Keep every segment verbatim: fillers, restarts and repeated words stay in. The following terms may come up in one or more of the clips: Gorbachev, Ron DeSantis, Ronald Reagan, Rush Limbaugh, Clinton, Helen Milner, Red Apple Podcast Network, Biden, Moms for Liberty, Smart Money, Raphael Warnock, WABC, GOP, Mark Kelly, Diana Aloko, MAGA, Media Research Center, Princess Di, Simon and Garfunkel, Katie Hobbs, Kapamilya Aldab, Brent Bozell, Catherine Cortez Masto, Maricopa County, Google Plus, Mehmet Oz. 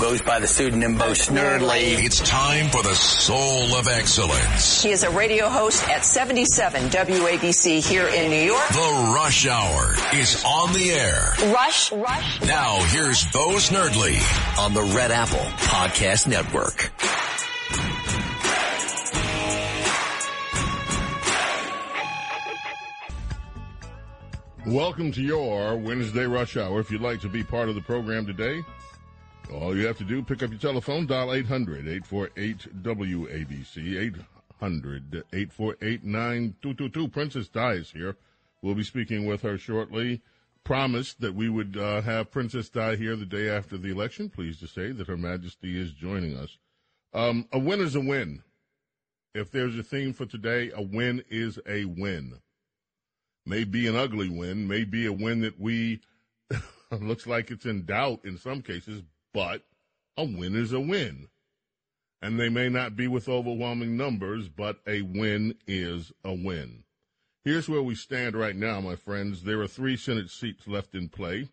goes by the pseudonym Bo Snerdly. It's time for the Soul of Excellence. He is a radio host at seventy-seven W A B C here in New York. The Rush Hour is on the air. Rush, Rush. Now here's Bo Snerdly on the Red Apple Podcast Network. Welcome to your Wednesday Rush Hour. If you'd like to be part of the program today, all you have to do, pick up your telephone, dial eight hundred, eight four eight, W A B C, eight hundred, eight four eight, nine two two two. Princess Di is here. We'll be speaking with her shortly. Promised that we would uh, have Princess Di here the day after the election. Pleased to say that Her Majesty is joining us. Um, a win is a win. If there's a theme for today, a win is a win. May be an ugly win, may be a win that we, looks like it's in doubt in some cases, but a win is a win. And they may not be with overwhelming numbers, but a win is a win. Here's where we stand right now, my friends. There are three Senate seats left in play.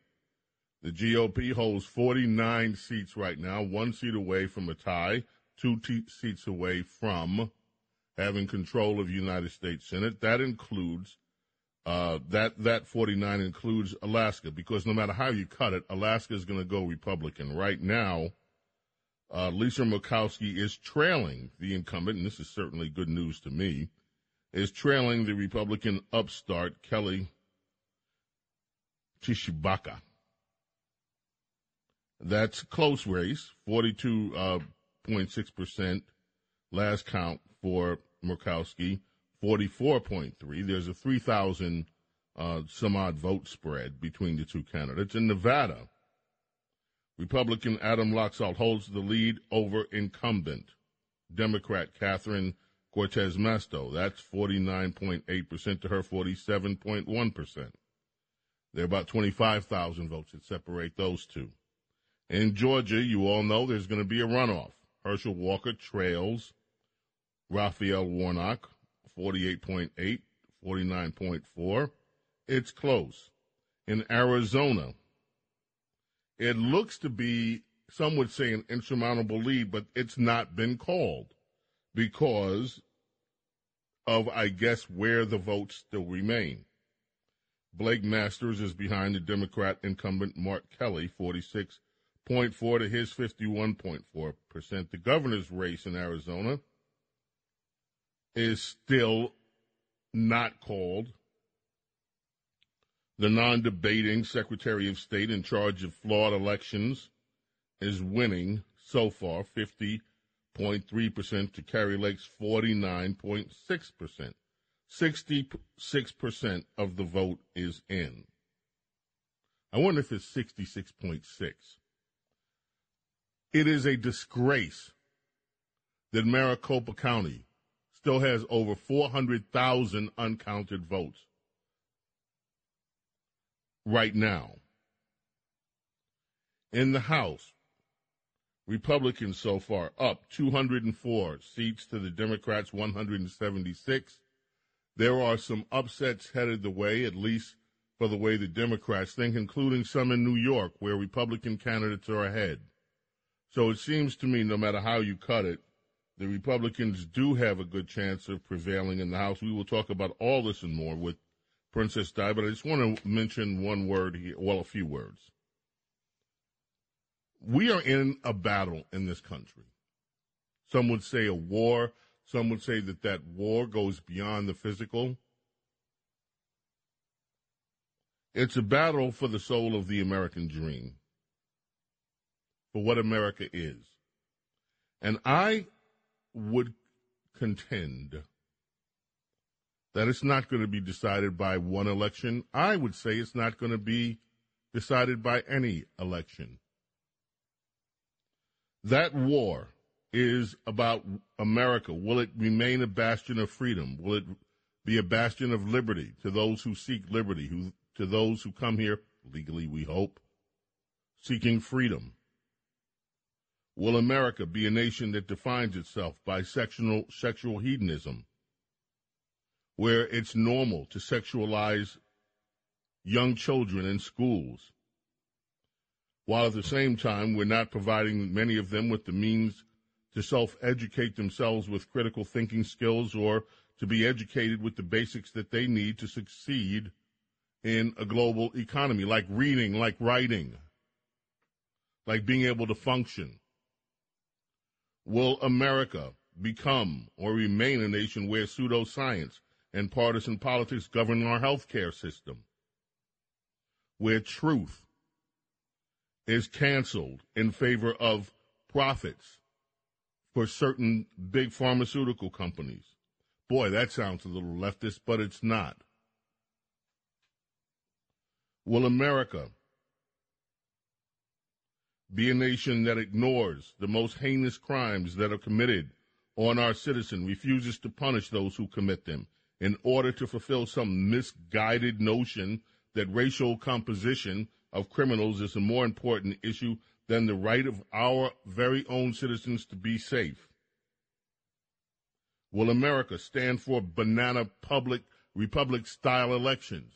The G O P holds forty-nine seats right now, one seat away from a tie, two te- seats away from having control of the United States Senate. That includes Uh, that, that forty-nine includes Alaska, because no matter how you cut it, Alaska is going to go Republican. Right now, uh, Lisa Murkowski is trailing the incumbent, and this is certainly good news to me, is trailing the Republican upstart, Kelly Tshibaka. That's close race, forty-two point six percent last count for Murkowski. forty-four point three. There's a three thousand uh, some odd vote spread between the two candidates. In Nevada, Republican Adam Laxalt holds the lead over incumbent Democrat Catherine Cortez Masto. That's forty-nine point eight percent to her forty-seven point one percent. There are about twenty-five thousand votes that separate those two. In Georgia, you all know there's going to be a runoff. Herschel Walker trails Raphael Warnock. forty-eight point eight, forty-nine point four. It's close. In Arizona, it looks to be, some would say, an insurmountable lead, but it's not been called because of, I guess, where the votes still remain. Blake Masters is behind the Democrat incumbent Mark Kelly, forty-six point four to his fifty-one point four percent. The governor's race in Arizona is still not called. The non-debating Secretary of State in charge of Florida elections is winning so far, fifty point three percent to Carrie Lake's forty-nine point six percent. sixty-six percent of the vote is in. I wonder if it's sixty-six point six. It is a disgrace that Maricopa County still has over four hundred thousand uncounted votes right now. In the House, Republicans so far up two hundred four seats to the Democrats, one hundred seventy-six. There are some upsets headed the way, at least for the way the Democrats think, including some in New York where Republican candidates are ahead. So it seems to me, no matter how you cut it, the Republicans do have a good chance of prevailing in the House. We will talk about all this and more with Princess Di, but I just want to mention one word here, well, a few words. We are in a battle in this country. Some would say a war. Some would say that that war goes beyond the physical. It's a battle for the soul of the American dream, for what America is. And I would contend that it's not going to be decided by one election. I would say it's not going to be decided by any election. That war is about America. Will it remain a bastion of freedom? Will it be a bastion of liberty to those who seek liberty, who, to those who come here, legally we hope, seeking freedom? Will America be a nation that defines itself by sexual, sexual hedonism, where it's normal to sexualize young children in schools? while at the same time we're not providing many of them with the means to self-educate themselves with critical thinking skills or to be educated with the basics that they need to succeed in a global economy, like reading, like writing, like being able to function. Will America become or remain a nation where pseudoscience and partisan politics govern our healthcare system, where truth is canceled in favor of profits for certain big pharmaceutical companies? Boy, that sounds a little leftist, but it's not. Will America be a nation that ignores the most heinous crimes that are committed on our citizen, refuses to punish those who commit them, in order to fulfill some misguided notion that racial composition of criminals is a more important issue than the right of our very own citizens to be safe? Will America stand for banana public republic-style elections,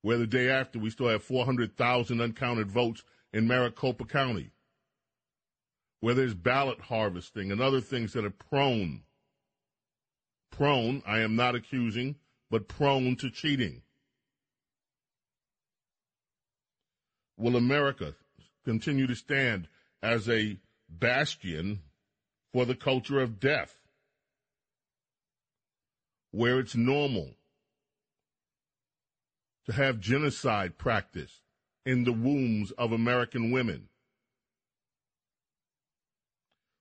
where the day after we still have four hundred thousand uncounted votes in Maricopa County, where there's ballot harvesting and other things that are prone, prone, I am not accusing, but prone to cheating? Will America continue to stand as a bastion for the culture of death, where it's normal to have genocide practiced in the wombs of American women?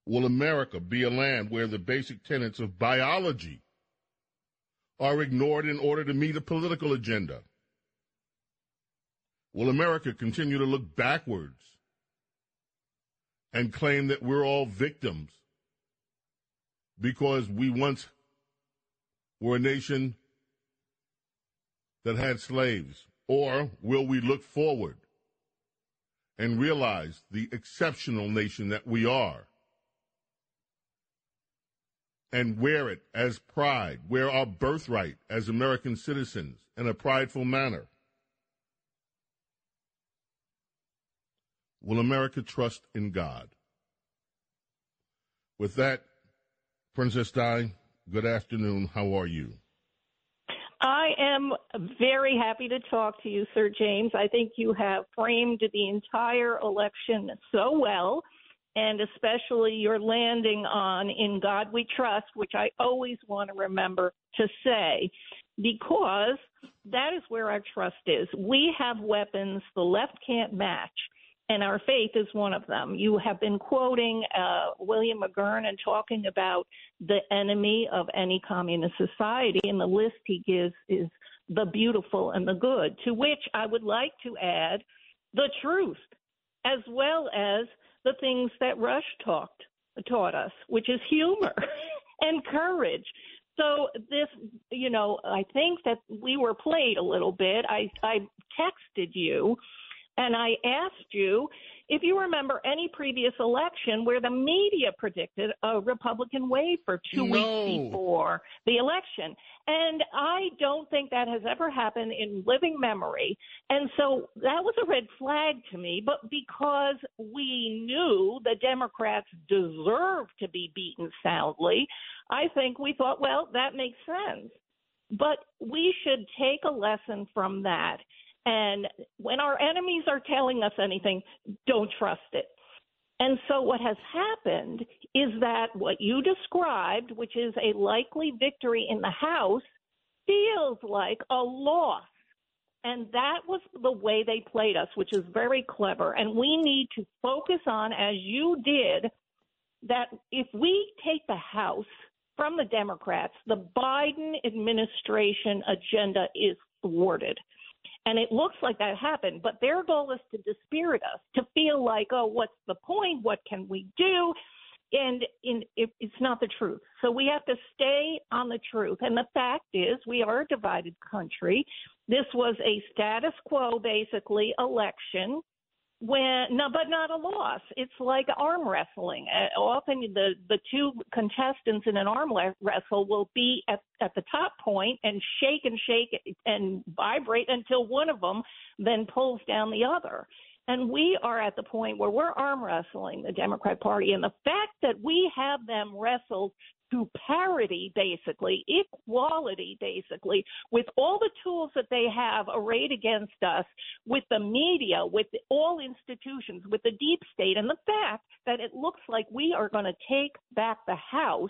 Will America be a land where the basic tenets of biology are ignored in order to meet a political agenda? Will America continue to look backwards and claim that we're all victims because we once were a nation that had slaves? Or will we look forward and realize the exceptional nation that we are and wear it as pride, wear our birthright as American citizens in a prideful manner? Will America trust in God? With that, Princess Di, good afternoon. How are you? I am very happy to talk to you, Sir James. I think you have framed the entire election so well, and especially your landing on "In God We Trust," which I always want to remember to say, because that is where our trust is. We have weapons the left can't match, and our faith is one of them. You have been quoting uh, William McGurn and talking about the enemy of any communist society, and the list he gives is the beautiful and the good, to which I would like to add the truth, as well as the things that Rush talked, taught us, which is humor and courage. So this, you know, I think that we were played a little bit. I, I texted you, and I asked you if you remember any previous election where the media predicted a Republican wave for two no. weeks before the election. And I don't think that has ever happened in living memory. And so that was a red flag to me. But because we knew the Democrats deserved to be beaten soundly, I think we thought, well, that makes sense. But we should take a lesson from that. And when our enemies are telling us anything, don't trust it. And so what has happened is that what you described, which is a likely victory in the House, feels like a loss. And that was the way they played us, which is very clever. And we need to focus on, as you did, that if we take the House from the Democrats, the Biden administration agenda is thwarted. And it looks like that happened, but their goal is to dispirit us, to feel like, oh, what's the point? What can we do? And in, it, it's not the truth. So we have to stay on the truth. And the fact is, we are a divided country. This was a status quo, basically, election, when, no, but not a loss. It's like arm wrestling. Uh, often the, the two contestants in an arm wrestle will be at, at the top point and shake and shake and vibrate until one of them then pulls down the other. And we are at the point where we're arm wrestling the Democrat Party. And the fact that we have them wrestled to parity, basically, equality, basically, with all the tools that they have arrayed against us, with the media, with all institutions, with the deep state, and the fact that it looks like we are going to take back the House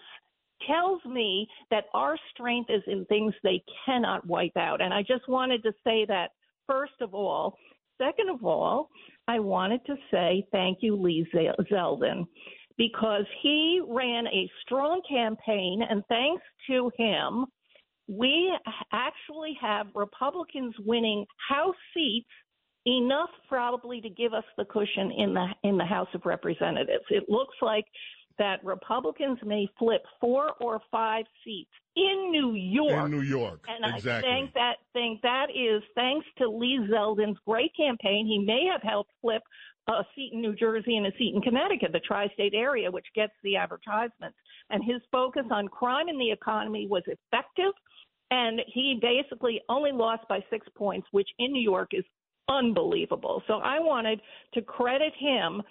tells me that our strength is in things they cannot wipe out. And I just wanted to say that, first of all. Second of all, I wanted to say thank you, Lee Zeldin, because he ran a strong campaign, and thanks to him, we actually have Republicans winning House seats enough probably to give us the cushion in the in the House of Representatives. It looks like that Republicans may flip four or five seats in New York. In New York, and exactly. I think that think that is thanks to Lee Zeldin's great campaign. He may have helped flip a seat in New Jersey and a seat in Connecticut, the tri-state area, which gets the advertisements. And his focus on crime and the economy was effective, and he basically only lost by six points, which in New York is unbelievable. So I wanted to credit him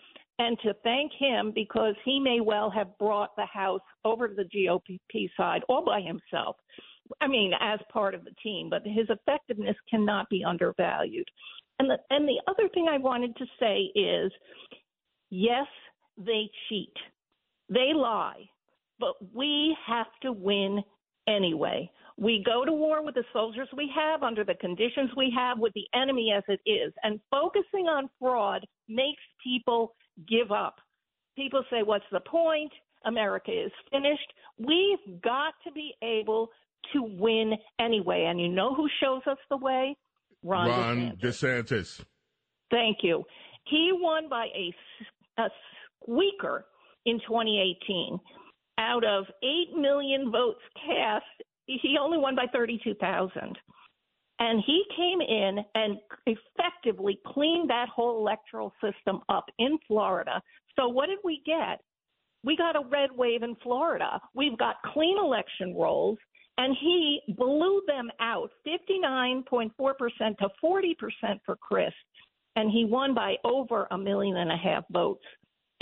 and to thank him, because he may well have brought the House over to the G O P side all by himself. I mean, as part of the team, but his effectiveness cannot be undervalued. And the, and the other thing I wanted to say is, yes, they cheat. They lie. But we have to win anyway. We go to war with the soldiers we have, under the conditions we have, with the enemy as it is. And focusing on fraud makes people give up. People say, what's the point? America is finished. We've got to be able to win anyway. And you know who shows us the way? Ron, Ron DeSantis. DeSantis. Thank you. He won by a, a squeaker in twenty eighteen. Out of eight million votes cast, he only won by thirty-two thousand. And he came in and effectively cleaned that whole electoral system up in Florida. So what did we get? We got a red wave in Florida. We've got clean election rolls, and he blew them out, fifty-nine point four percent to forty percent for Chris. And he won by over a million and a half votes.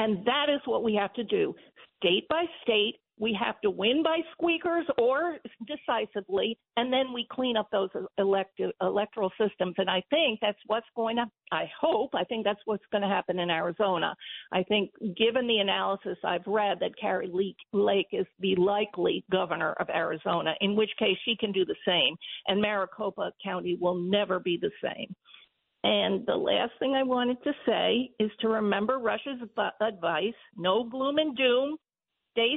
And that is what we have to do, state by state. We have to win by squeakers or decisively, and then we clean up those elect- electoral systems. And I think that's what's going to – I hope, I think that's what's going to happen in Arizona. I think, given the analysis I've read, that Carrie Lake is the likely governor of Arizona, in which case she can do the same, and Maricopa County will never be the same. And the last thing I wanted to say is to remember Russia's advice, no gloom and doom. Stay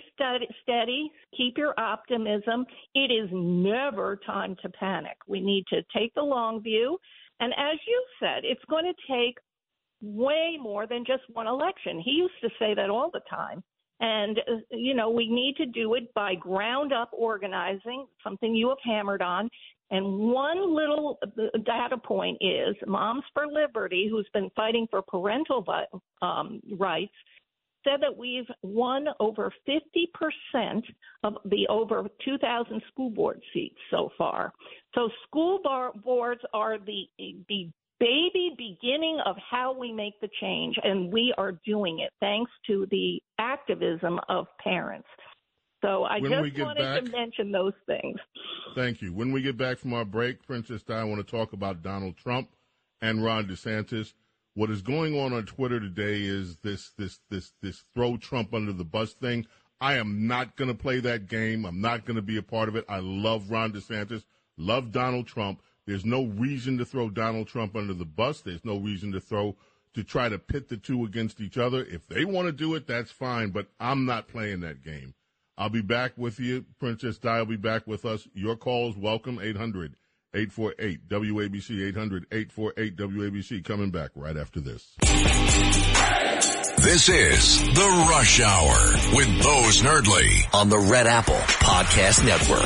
steady, keep your optimism. It is never time to panic. We need to take the long view. And as you said, it's going to take way more than just one election. He used to say that all the time. And, you know, we need to do it by ground up organizing, something you have hammered on. And one little data point is Moms for Liberty, who's been fighting for parental um, rights, said that we've won over fifty percent of the over two thousand school board seats so far. So school bar- boards are the, the baby beginning of how we make the change, and we are doing it thanks to the activism of parents. So I when just wanted back, to mention those things. Thank you. When we get back from our break, Princess Di, I want to talk about Donald Trump and Ron DeSantis. What is going on on Twitter today is this this this this throw Trump under the bus thing. I am not going to play that game. I'm not going to be a part of it. I love Ron DeSantis, love Donald Trump. There's no reason to throw Donald Trump under the bus. There's no reason to throw to try to pit the two against each other. If they want to do it, that's fine, but I'm not playing that game. I'll be back with you. Princess Di will be back with us. Your calls welcome, eight hundred eight four eight W A B C, eight hundred eight four eight W A B C. Coming back right after this. This is The Rush Hour with Bo Snerdly on the Red Apple Podcast Network.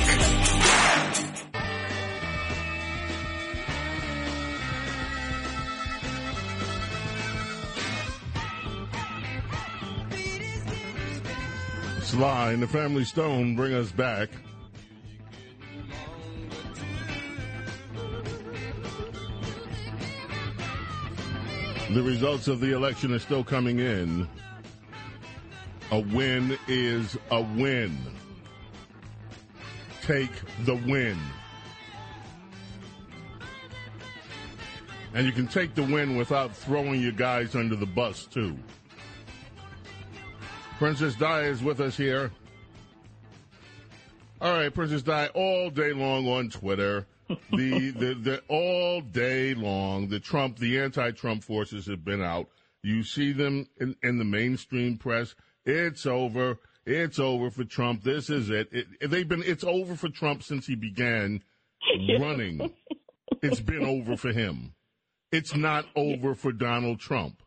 Sly and the Family Stone bring us back. The results of the election are still coming in. A win is a win. Take the win. And you can take the win without throwing your guys under the bus, too. Princess Di is with us here. All right, Princess Di, all day long on Twitter. The, the the all day long, the Trump, the anti-Trump forces have been out. You see them in, in the mainstream press. It's over. It's over for Trump. This is it. it they've been. It's over for Trump since he began running. It's been over for him. It's not over for Donald Trump.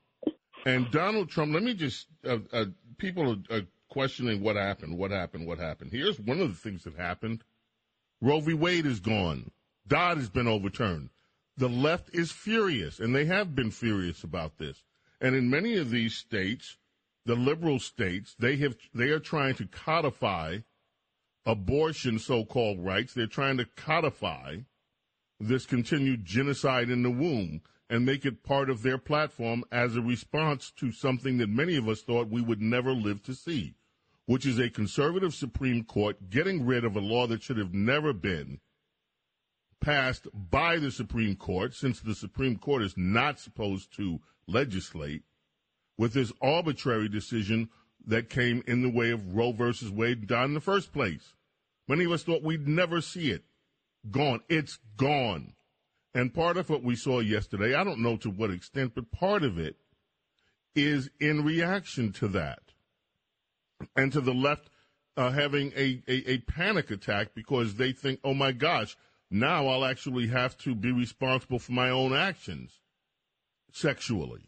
And Donald Trump. Let me just. Uh, uh, people are, are questioning what happened. What happened? What happened? Here's one of the things that happened. Roe v. Wade is gone. Dodd has been overturned. The left is furious, and they have been furious about this. And in many of these states, the liberal states, they have they are trying to codify abortion so-called rights. They're trying to codify this continued genocide in the womb and make it part of their platform as a response to something that many of us thought we would never live to see, which is a conservative Supreme Court getting rid of a law that should have never been passed by the Supreme Court, since the Supreme Court is not supposed to legislate, with this arbitrary decision that came in the way of Roe versus Wade and Dodd in the first place. Many of us thought we'd never see it. Gone. It's gone. And part of what we saw yesterday, I don't know to what extent, but part of it is in reaction to that and to the left uh, having a, a, a panic attack because they think, oh, my gosh, now I'll actually have to be responsible for my own actions sexually.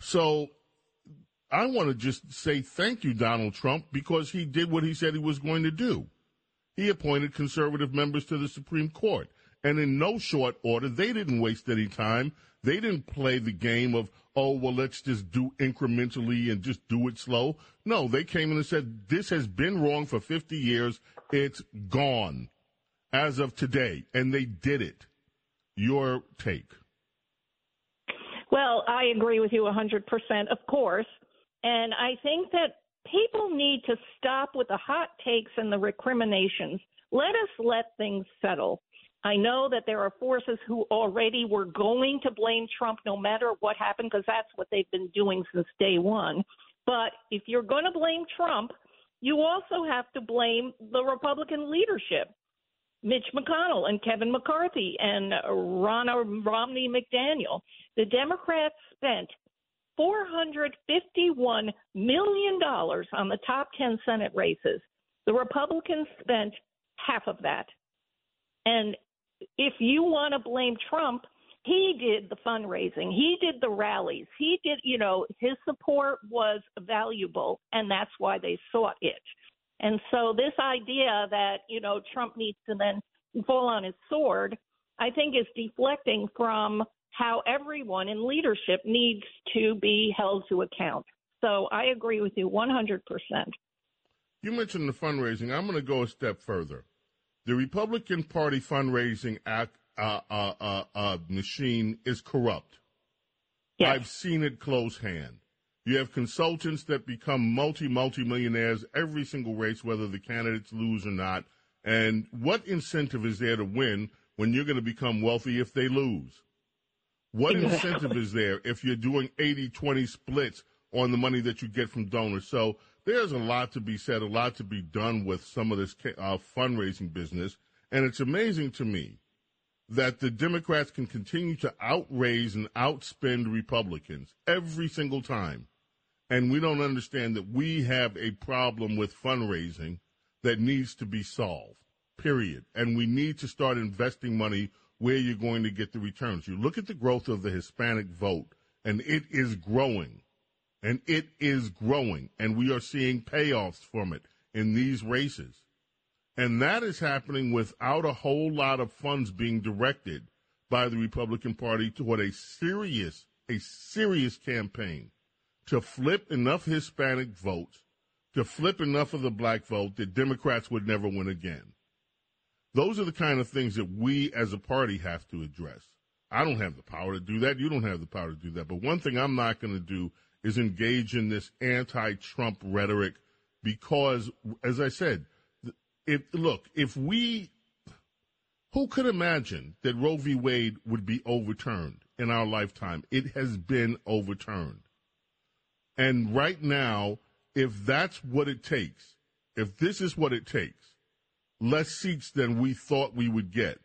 So I want to just say thank you, Donald Trump, because he did what he said he was going to do. He appointed conservative members to the Supreme Court. And in no short order, they didn't waste any time. They didn't play the game of, oh, well, let's just do incrementally and just do it slow. No, they came in and said, this has been wrong for fifty years. It's gone as of today. And they did it. Your take. Well, I agree with you one hundred percent, of course. And I think that people need to stop with the hot takes and the recriminations. Let us let things settle. I know that there are forces who already were going to blame Trump no matter what happened, because that's what they've been doing since day one. But if you're going to blame Trump, you also have to blame the Republican leadership, Mitch McConnell and Kevin McCarthy and Ronna Romney McDaniel. The Democrats spent four hundred fifty-one million dollars on the top ten Senate races. The Republicans spent half of that. And if you want to blame Trump, he did the fundraising. He did the rallies. He did, you know, his support was valuable, and that's why they sought it. And so this idea that, you know, Trump needs to then fall on his sword, I think is deflecting from how everyone in leadership needs to be held to account. So I agree with you one hundred percent. You mentioned the fundraising. I'm going to go a step further. The Republican Party fundraising act, uh, uh, uh, uh, machine is corrupt. Yes. I've seen it close hand. You have consultants that become multi, multi-millionaires every single race, whether the candidates lose or not. And what incentive is there to win when you're going to become wealthy if they lose? What exactly. incentive is there if you're doing eighty twenty splits on the money that you get from donors? So there's a lot to be said, a lot to be done with some of this uh, fundraising business. And it's amazing to me that the Democrats can continue to outraise and outspend Republicans every single time. And we don't understand that we have a problem with fundraising that needs to be solved, period. And we need to start investing money where you're going to get the returns. You look at the growth of the Hispanic vote, and it is growing, and it is growing, and we are seeing payoffs from it in these races. And that is happening without a whole lot of funds being directed by the Republican Party toward a serious, a serious campaign to flip enough Hispanic votes, to flip enough of the black vote that Democrats would never win again. Those are the kind of things that we as a party have to address. I don't have the power to do that. You don't have the power to do that. But one thing I'm not going to do is engage in this anti-Trump rhetoric because, as I said, if, look, if we, who could imagine that Roe v. Wade would be overturned in our lifetime? It has been overturned. And right now, if that's what it takes, if this is what it takes, less seats than we thought we would get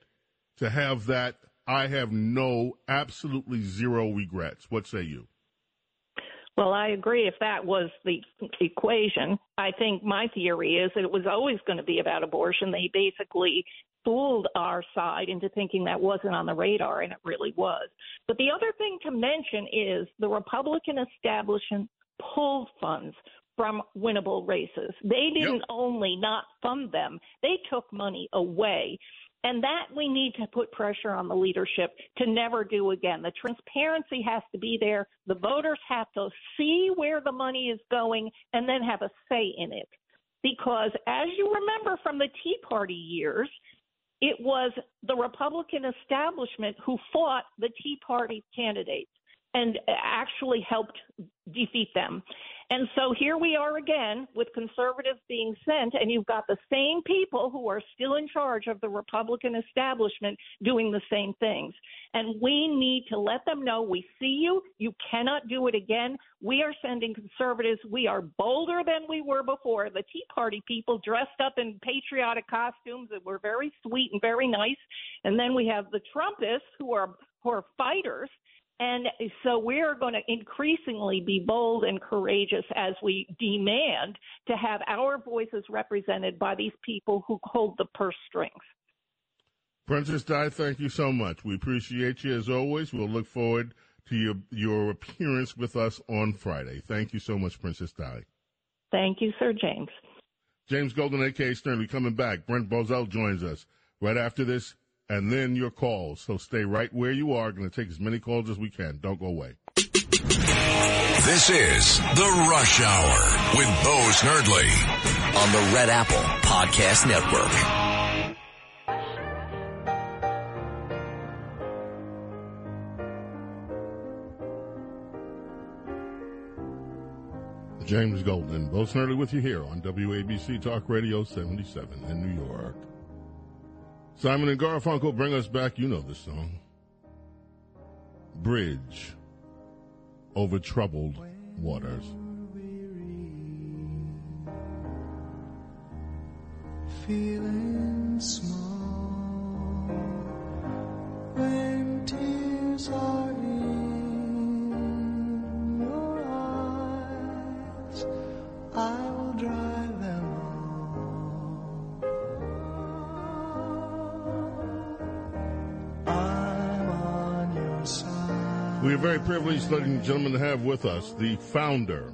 to have that, I have no, absolutely zero regrets. What say you? Well, I agree if that was the equation. I think my theory is that it was always going to be about abortion. They basically fooled our side into thinking that wasn't on the radar, and it really was. But the other thing to mention is the Republican establishment pulled funds from winnable races. They didn't yep. only not fund them, they took money away. And that we need to put pressure on the leadership to never do again. The transparency has to be there. The voters have to see where the money is going and then have a say in it. Because as you remember from the Tea Party years, it was the Republican establishment who fought the Tea Party candidates and actually helped defeat them. And so here we are again with conservatives being sent, and you've got the same people who are still in charge of the Republican establishment doing the same things. And we need to let them know we see you. You cannot do it again. We are sending conservatives. We are bolder than we were before. The Tea Party people dressed up in patriotic costumes that were very sweet and very nice. And then we have the Trumpists who are, who are fighters. And so we're going to increasingly be bold and courageous as we demand to have our voices represented by these people who hold the purse strings. Princess Di, thank you so much. We appreciate you as always. We'll look forward to your, your appearance with us on Friday. Thank you so much, Princess Di. Thank you, Sir James. James Golden, a k a. Snerdly, coming back. Brent Bozell joins us right after this. And then your calls. So stay right where you are. Going to take as many calls as we can. Don't go away. This is The Rush Hour with Bo Snerdly on the Red Apple Podcast Network. James Golden, Bo Snerdly with you here on W A B C Talk Radio seventy-seven in New York. Simon and Garfunkel, Bring Us Back. You know this song. Bridge over troubled waters. Weary, feeling small when tears are in your eyes. I will dry them. We are very privileged, ladies and gentlemen, to have with us the founder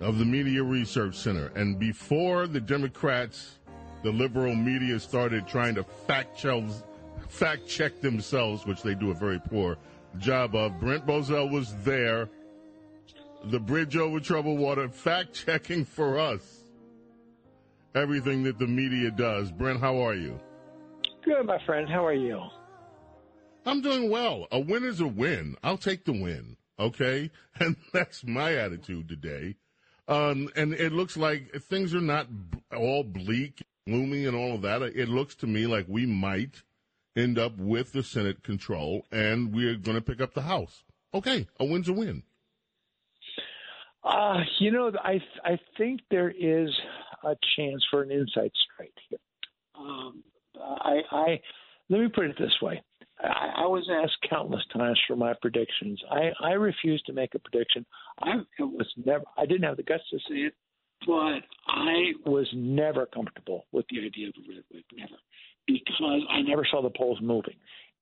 of the Media Research Center. And before the Democrats, the liberal media started trying to fact check, fact check themselves, which they do a very poor job of, Brent Bozell was there, the Bridge Over Troubled Water, fact-checking for us everything that the media does. Brent, how are you? Good, my friend. How are you? I'm doing well. A win is a win. I'll take the win, okay? And that's my attitude today. Um, and it looks like things are not all bleak, gloomy, and all of that. It looks to me like we might end up with the Senate control, and we're going to pick up the House. Okay, a win's a win. Uh, you know, I I think there is a chance for an inside strike here. Um, I, I let me put it this way. I was asked countless times for my predictions. I, I refused to make a prediction. I it was never. I didn't have the guts to say it, but I was never comfortable with the idea of a red wave, never, because I never saw the polls moving,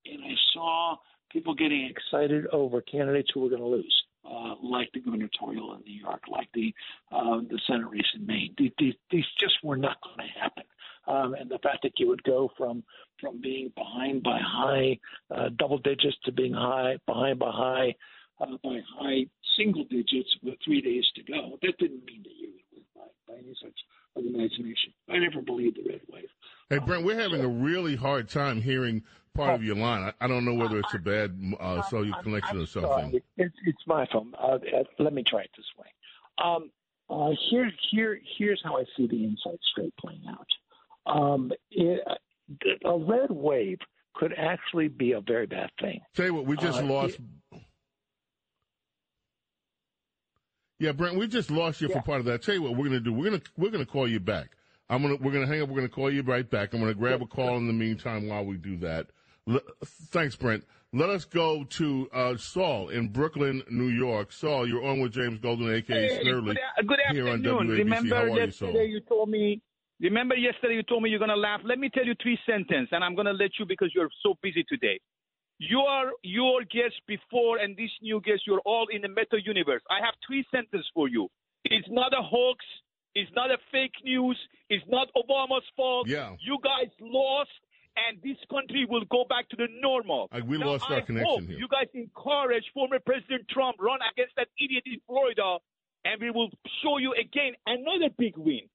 and I saw people getting excited over candidates who were going to lose, uh, like the gubernatorial in New York, like the uh, the Senate race in Maine. These, these, these just were not going to happen. Um, and the fact that you would go from from being behind by high uh, double digits to being high behind by high uh, by high single digits with three days to go, that didn't mean that you would win by, by any such of imagination. I never believed the red wave. Hey, Brent, we're having a really hard time hearing part of your line. I, I don't know whether it's a bad uh, cellular connection or something. It's, it's my phone. Uh, let me try it this way. Um, uh, here, here, here's how I see the inside straight playing out. Um, it, a red wave could actually be a very bad thing. Tell you what, we just uh, lost. It, yeah, Brent, we just lost you yeah. for part of that. Tell you what, we're going to do. We're going to we're going to call you back. I'm gonna we're gonna hang up. We're gonna call you right back. I'm gonna grab a call in the meantime while we do that. L- Thanks, Brent. Let us go to uh, Saul in Brooklyn, New York. Saul, you're on with James Golden, aka hey, Snerdly. Good, a- good afternoon. Here on W A B C. Remember How are yesterday you, you told me. Remember yesterday you told me you're gonna laugh. Let me tell you three sentences, and I'm gonna let you because you're so busy today. Your your guests before and this new guest, you're all in the meta universe. I have three sentences for you. It's not a hoax. It's not a fake news. It's not Obama's fault. Yeah. You guys lost, and this country will go back to the normal. I, we now, lost I our connection here. You guys encourage former President Trump run against that idiot in Florida, and we will show you again another big win.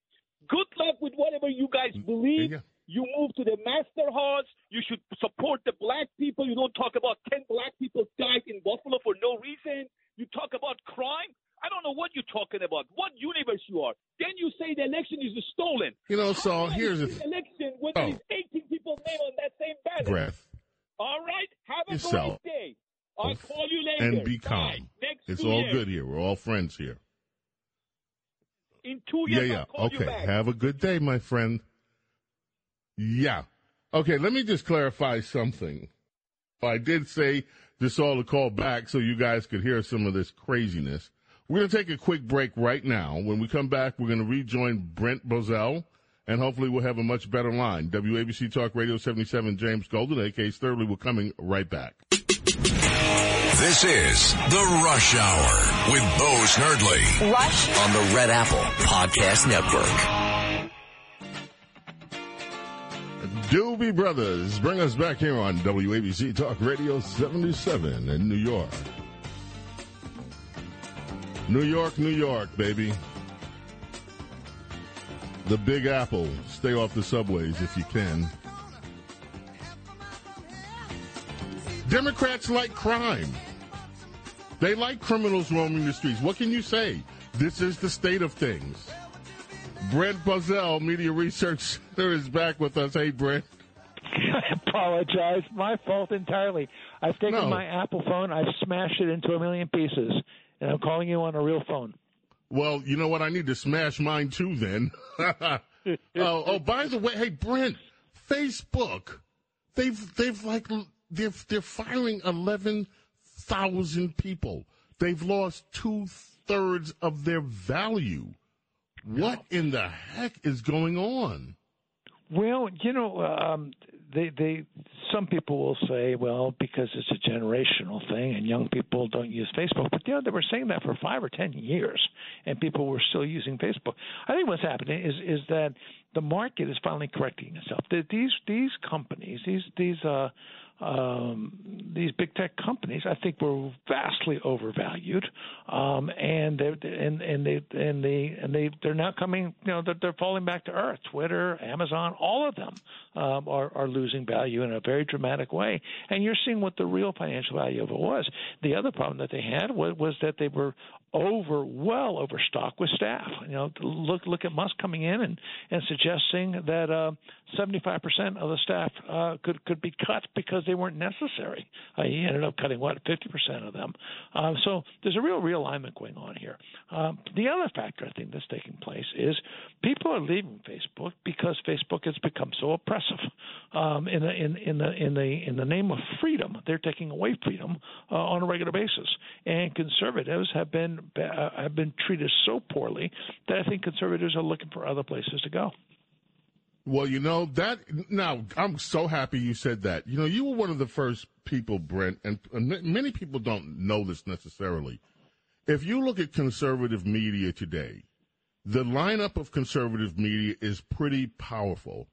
Good luck with whatever you guys believe. Yeah. You move to the master house. You should support the black people. You don't talk about ten black people died in Buffalo for no reason. You talk about crime. I don't know what you're talking about, what universe you are. Then you say the election is stolen. You know, Saul, so here's the th- election with oh. these eighteen people's name on that same ballot. Breath. All right, have a Yourself. great day. I'll call you later. And be calm. Next it's all year. good here. We're all friends here. In two years, yeah, yeah. I'll call okay. you back. Have a good day, my friend. Yeah. Okay, let me just clarify something. I did say this all to call back so you guys could hear some of this craziness. We're going to take a quick break right now. When we come back, we're going to rejoin Brent Bozell, and hopefully we'll have a much better line. W A B C Talk Radio seventy-seven, James Golden, a k a. Snerdly. We're coming right back. This is The Rush Hour with Bo Snerdly. Rush on the Red Apple Podcast Network. Doobie Brothers bring us back here on W A B C Talk Radio seventy-seven in New York. New York, New York, baby. The Big Apple. Stay off the subways if you can. Democrats like crime. They like criminals roaming the streets. What can you say? This is the state of things. Brent Bozell, Media Research Center, is back with us. Hey, Brent. I apologize. My fault entirely. I've taken no. my Apple phone. I've smashed it into a million pieces. And I'm calling you on a real phone. Well, you know what? I need to smash mine, too, then. oh, oh, by the way, hey, Brent, Facebook, they've, they've like, they're, they're firing eleven thousand people. They've lost two-thirds of their value. What wow. in the heck is going on? Well, you know, um, they, they, some people will say, well, because it's a generational thing and young people don't use Facebook. But, you know, they were saying that for five or ten years, and people were still using Facebook. I think what's happening is is that the market is finally correcting itself. That these these companies, these these uh, um, these big tech companies, I think were vastly overvalued, um, and they and and they and they and they they're now coming. You know, they're, they're falling back to earth. Twitter, Amazon, all of them um, are are losing value in a very dramatic way. And you're seeing what the real financial value of it was. The other problem that they had was, was that they were over well overstocked with staff. You know, look look at Musk coming in and and suggesting Suggesting that uh, seventy-five percent of the staff uh, could could be cut because they weren't necessary. Uh, he ended up cutting, what, fifty percent of them. Um, so there's a real realignment going on here. Um, the other factor I think that's taking place is people are leaving Facebook because Facebook has become so oppressive. Um, in the in, in the in the in the name of freedom, they're taking away freedom uh, on a regular basis. And conservatives have been uh, have been treated so poorly that I think conservatives are looking for other places to go. Well, you know, that – now, I'm so happy you said that. You know, you were one of the first people, Brent, and, and many people don't know this necessarily. If you look at conservative media today, the lineup of conservative media is pretty powerful.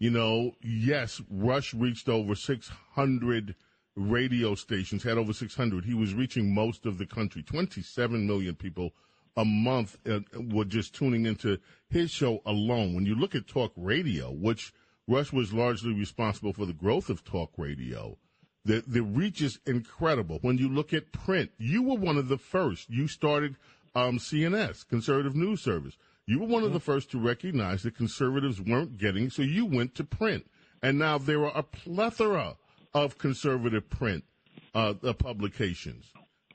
You know, yes, Rush reached over six hundred radio stations, had over six hundred. He was reaching most of the country, twenty-seven million people a month uh, were just tuning into his show alone. When you look at talk radio, which Rush was largely responsible for the growth of talk radio. The the reach is incredible. When you look at print, you were one of the first. You started um, C N S, Conservative News Service. You were one of the first to recognize that conservatives weren't getting, so you went to print. And now there are a plethora of conservative print uh, publications.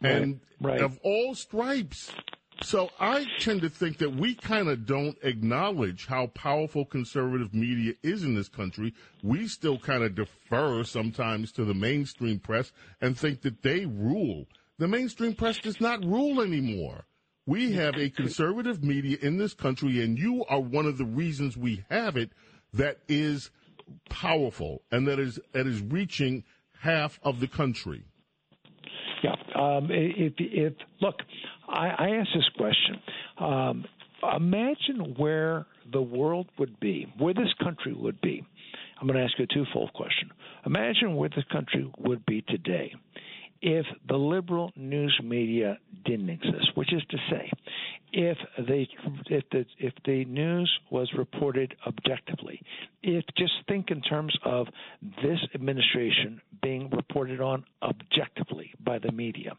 And right, right. of all stripes. So I tend to think that we kind of don't acknowledge how powerful conservative media is in this country. We still kind of defer sometimes to the mainstream press and think that they rule. The mainstream press does not rule anymore. We have a conservative media in this country, and you are one of the reasons we have it, that is powerful and that is that is reaching half of the country. Yeah. Um, if, if look, I, I asked this question. Um, imagine where the world would be, where this country would be. I'm going to ask you a twofold question. Imagine where this country would be today if the liberal news media didn't exist, which is to say, if they, if the, if the news was reported objectively, if just think in terms of this administration being reported on objectively by the media,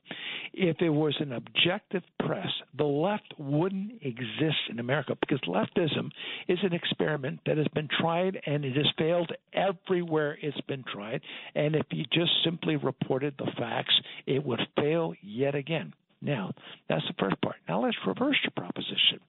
if there was an objective press, the left wouldn't exist in America, because leftism is an experiment that has been tried and it has failed everywhere it's been tried. And if you just simply reported the facts, it would fail yet again. Now, that's the first part. Now let's reverse the proposition.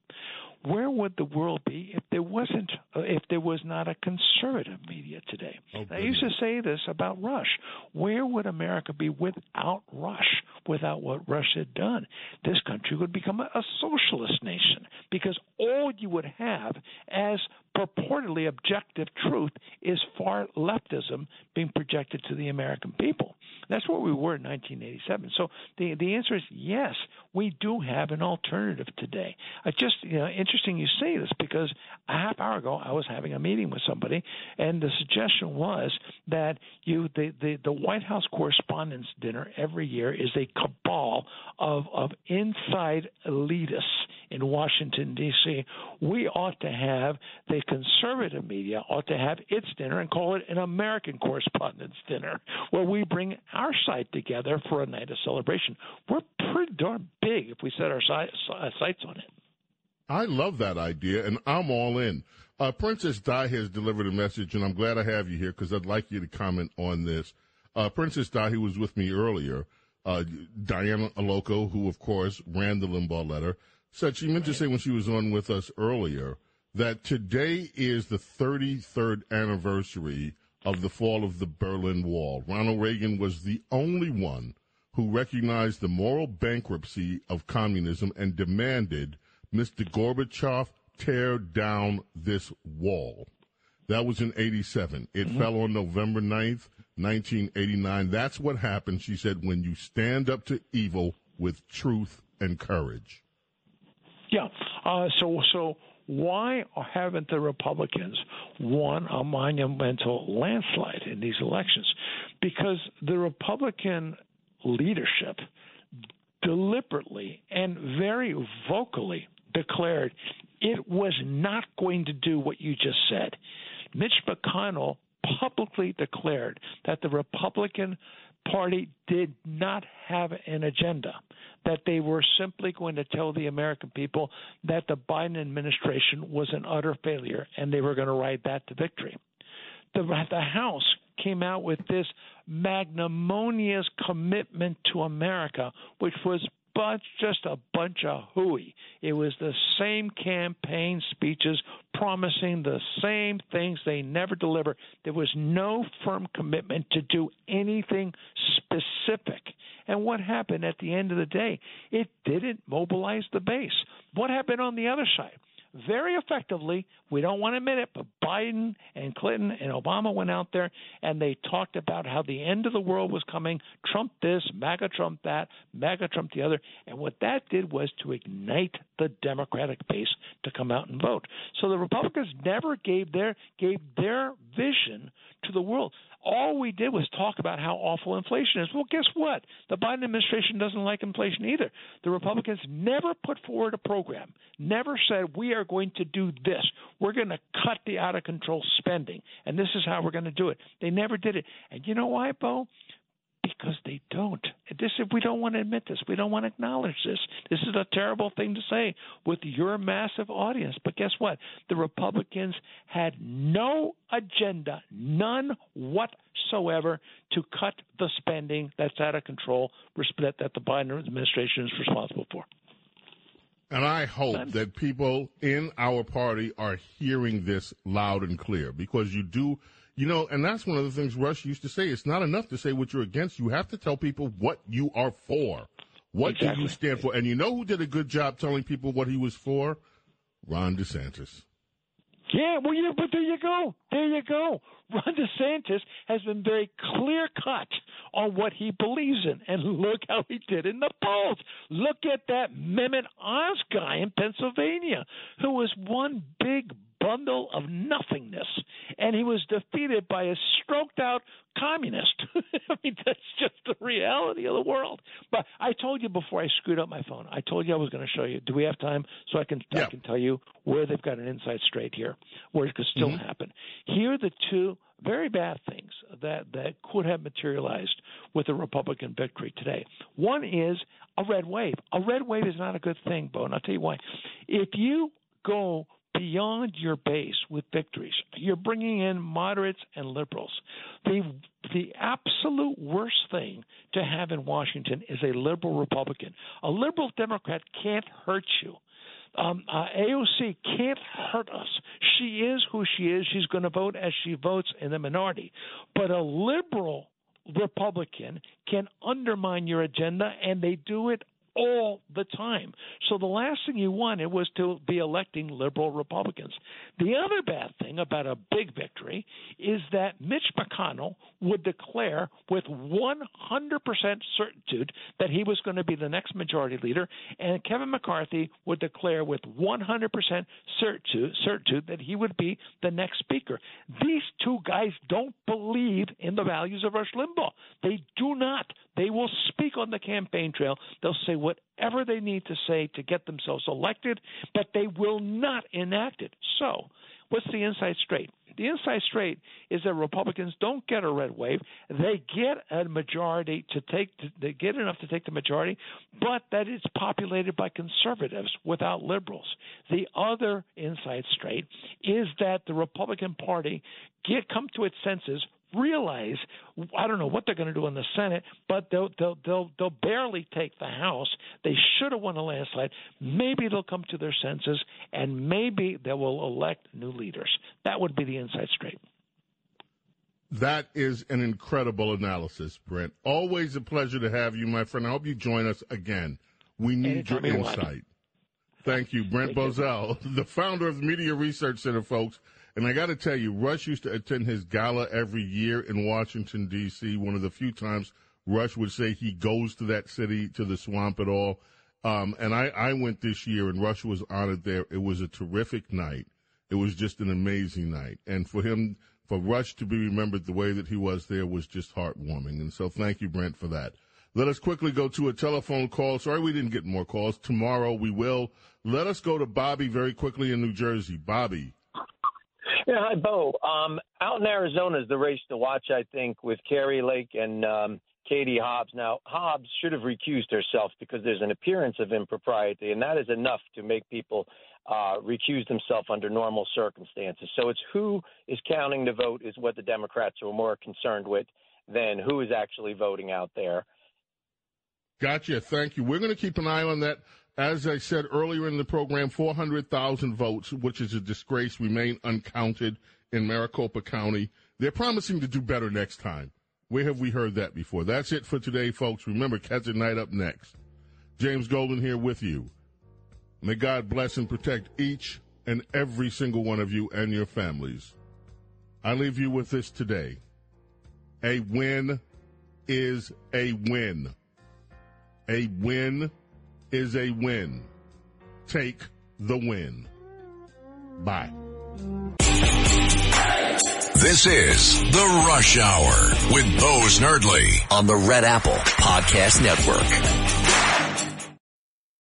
Where would the world be if there wasn't, if there was not a conservative media today? Oh, I used to say this about Rush. Where would America be without Rush, without what Rush had done? This country would become a socialist nation, because all you would have as purportedly objective truth is far leftism being projected to the American people. That's where we were in nineteen eighty-seven. So the, the answer is yes, we do have an alternative today. I just, you know, interesting you say this, because a half hour ago I was having a meeting with somebody, and the suggestion was that you the, the, the White House Correspondents' Dinner every year is a cabal of, of inside elitists in Washington, D C We ought to have the conservative media ought to have its dinner and call it an American Correspondents' Dinner, where we bring our side together for a night of celebration. We're pretty darn big if we set our sights on it. I love that idea, and I'm all in. Uh, Princess Di has delivered a message, and I'm glad I have you here because I'd like you to comment on this. Uh, Princess Di, who was with me earlier, uh, Diana Aloko, who, of course, ran the Limbaugh letter, said she meant right. to say when she was on with us earlier that today is the thirty-third anniversary of the fall of the Berlin Wall. Ronald Reagan was the only one who recognized the moral bankruptcy of communism and demanded Mister Gorbachev tear down this wall. That was in eighty-seven. It mm-hmm. fell on November ninth, nineteen eighty-nine. That's what happened, she said, when you stand up to evil with truth and courage. Yeah. Uh, so, so why haven't the Republicans won a monumental landslide in these elections? Because the Republican leadership deliberately and very vocally declared it was not going to do what you just said. Mitch McConnell publicly declared that the Republican Party did not have an agenda, that they were simply going to tell the American people that the Biden administration was an utter failure and they were going to ride that to victory. The, the House came out with this magnanimous commitment to America, which was But just a bunch of hooey. It was the same campaign speeches promising the same things they never deliver. There was no firm commitment to do anything specific. And what happened at the end of the day? It didn't mobilize the base. What happened on the other side? Very effectively, we don't want to admit it, but Biden and Clinton and Obama went out there and they talked about how the end of the world was coming, Trump this, MAGA Trump that, MAGA Trump the other. And what that did was to ignite the Democratic base to come out and vote. So the Republicans never gave their gave their vision to the world. All we did was talk about how awful inflation is. Well, guess what? The Biden administration doesn't like inflation either. The Republicans never put forward a program, never said we are are going to do this. We're going to cut the out-of-control spending, and this is how we're going to do it. They never did it. And you know why, Bo? Because they don't. This, if we don't want to admit this. We don't want to acknowledge this. This is a terrible thing to say with your massive audience. But guess what? The Republicans had no agenda, none whatsoever, to cut the spending that's out of control that the Biden administration is responsible for. And I hope None. that people in our party are hearing this loud and clear, because you do – you know, and that's one of the things Rush used to say. It's not enough to say what you're against. You have to tell people what you are for. What exactly. do you stand for? And you know who did a good job telling people what he was for? Ron DeSantis. Yeah, well, yeah, but there you go. There you go. Ron DeSantis has been very clear-cut on what he believes in. And look how he did in the polls. Look at that Mehmet Oz guy in Pennsylvania, who was one big bundle of nothingness, and he was defeated by a stroked-out communist. I mean, that's just the reality of the world. But I told you before I screwed up my phone, I told you I was going to show you. Do we have time so I can yeah. I can tell you where they've got an inside straight here, where it could still mm-hmm. happen? Here are the two very bad things that, that could have materialized with a Republican victory today. One is a red wave. A red wave is not a good thing, Bo, and I'll tell you why. If you go beyond your base with victories, you're bringing in moderates and liberals. The the absolute worst thing to have in Washington is a liberal Republican. A liberal Democrat can't hurt you. Um, uh, A O C can't hurt us. She is who she is. She's going to vote as she votes in the minority. But a liberal Republican can undermine your agenda, and they do it all the time. So the last thing you want, it was to be electing liberal Republicans. The other bad thing about a big victory is that Mitch McConnell would declare with one hundred percent certitude that he was going to be the next majority leader, and Kevin McCarthy would declare with one hundred percent certitude, certitude that he would be the next speaker. These two guys don't believe in the values of Rush Limbaugh. They do not. They will speak on the campaign trail. They'll say whatever they need to say to get themselves elected, but they will not enact it. So what's the inside straight? The inside straight is that Republicans don't get a red wave. They get a majority to take – they get enough to take the majority, but that it's populated by conservatives without liberals. The other inside straight is that the Republican Party get come to its senses, realize I don't know what they're going to do in the Senate, but they'll they'll they'll they'll barely take the House. They should have won a landslide. Maybe they'll come to their senses, and maybe they will elect new leaders. That would be the inside straight. That is an incredible analysis, Brent. Always a pleasure to have you, my friend. I hope you join us again. We need Anytime your insight. You Thank you, Brent Thank Bozell, you. the founder of the Media Research Center, folks. And I got to tell you, Rush used to attend his gala every year in Washington, D C. One of the few times Rush would say he goes to that city, to the swamp at all. Um, and I, I went this year, and Rush was honored there. It was a terrific night. It was just an amazing night. And for him, for Rush to be remembered the way that he was there was just heartwarming. And so thank you, Brent, for that. Let us quickly go to a telephone call. Sorry we didn't get more calls. Tomorrow we will. Let us go to Bobby very quickly in New Jersey. Bobby. Yeah, hi, Bo. Um, out in Arizona is the race to watch, I think, with Carrie Lake and um, Katie Hobbs. Now, Hobbs should have recused herself because there's an appearance of impropriety, and that is enough to make people uh, recuse themselves under normal circumstances. So it's who is counting the vote is what the Democrats are more concerned with than who is actually voting out there. Gotcha. Thank you. We're going to keep an eye on that. As I said earlier in the program, four hundred thousand votes, which is a disgrace, remain uncounted in Maricopa County. They're promising to do better next time. Where have we heard that before? That's it for today, folks. Remember, catch a night up next. James Golden here with you. May God bless and protect each and every single one of you and your families. I leave you with this today. A win is a win. A win is a win. Take the win. Bye. This is The Rush Hour with Bo Snerdly on the Red Apple Podcast Network.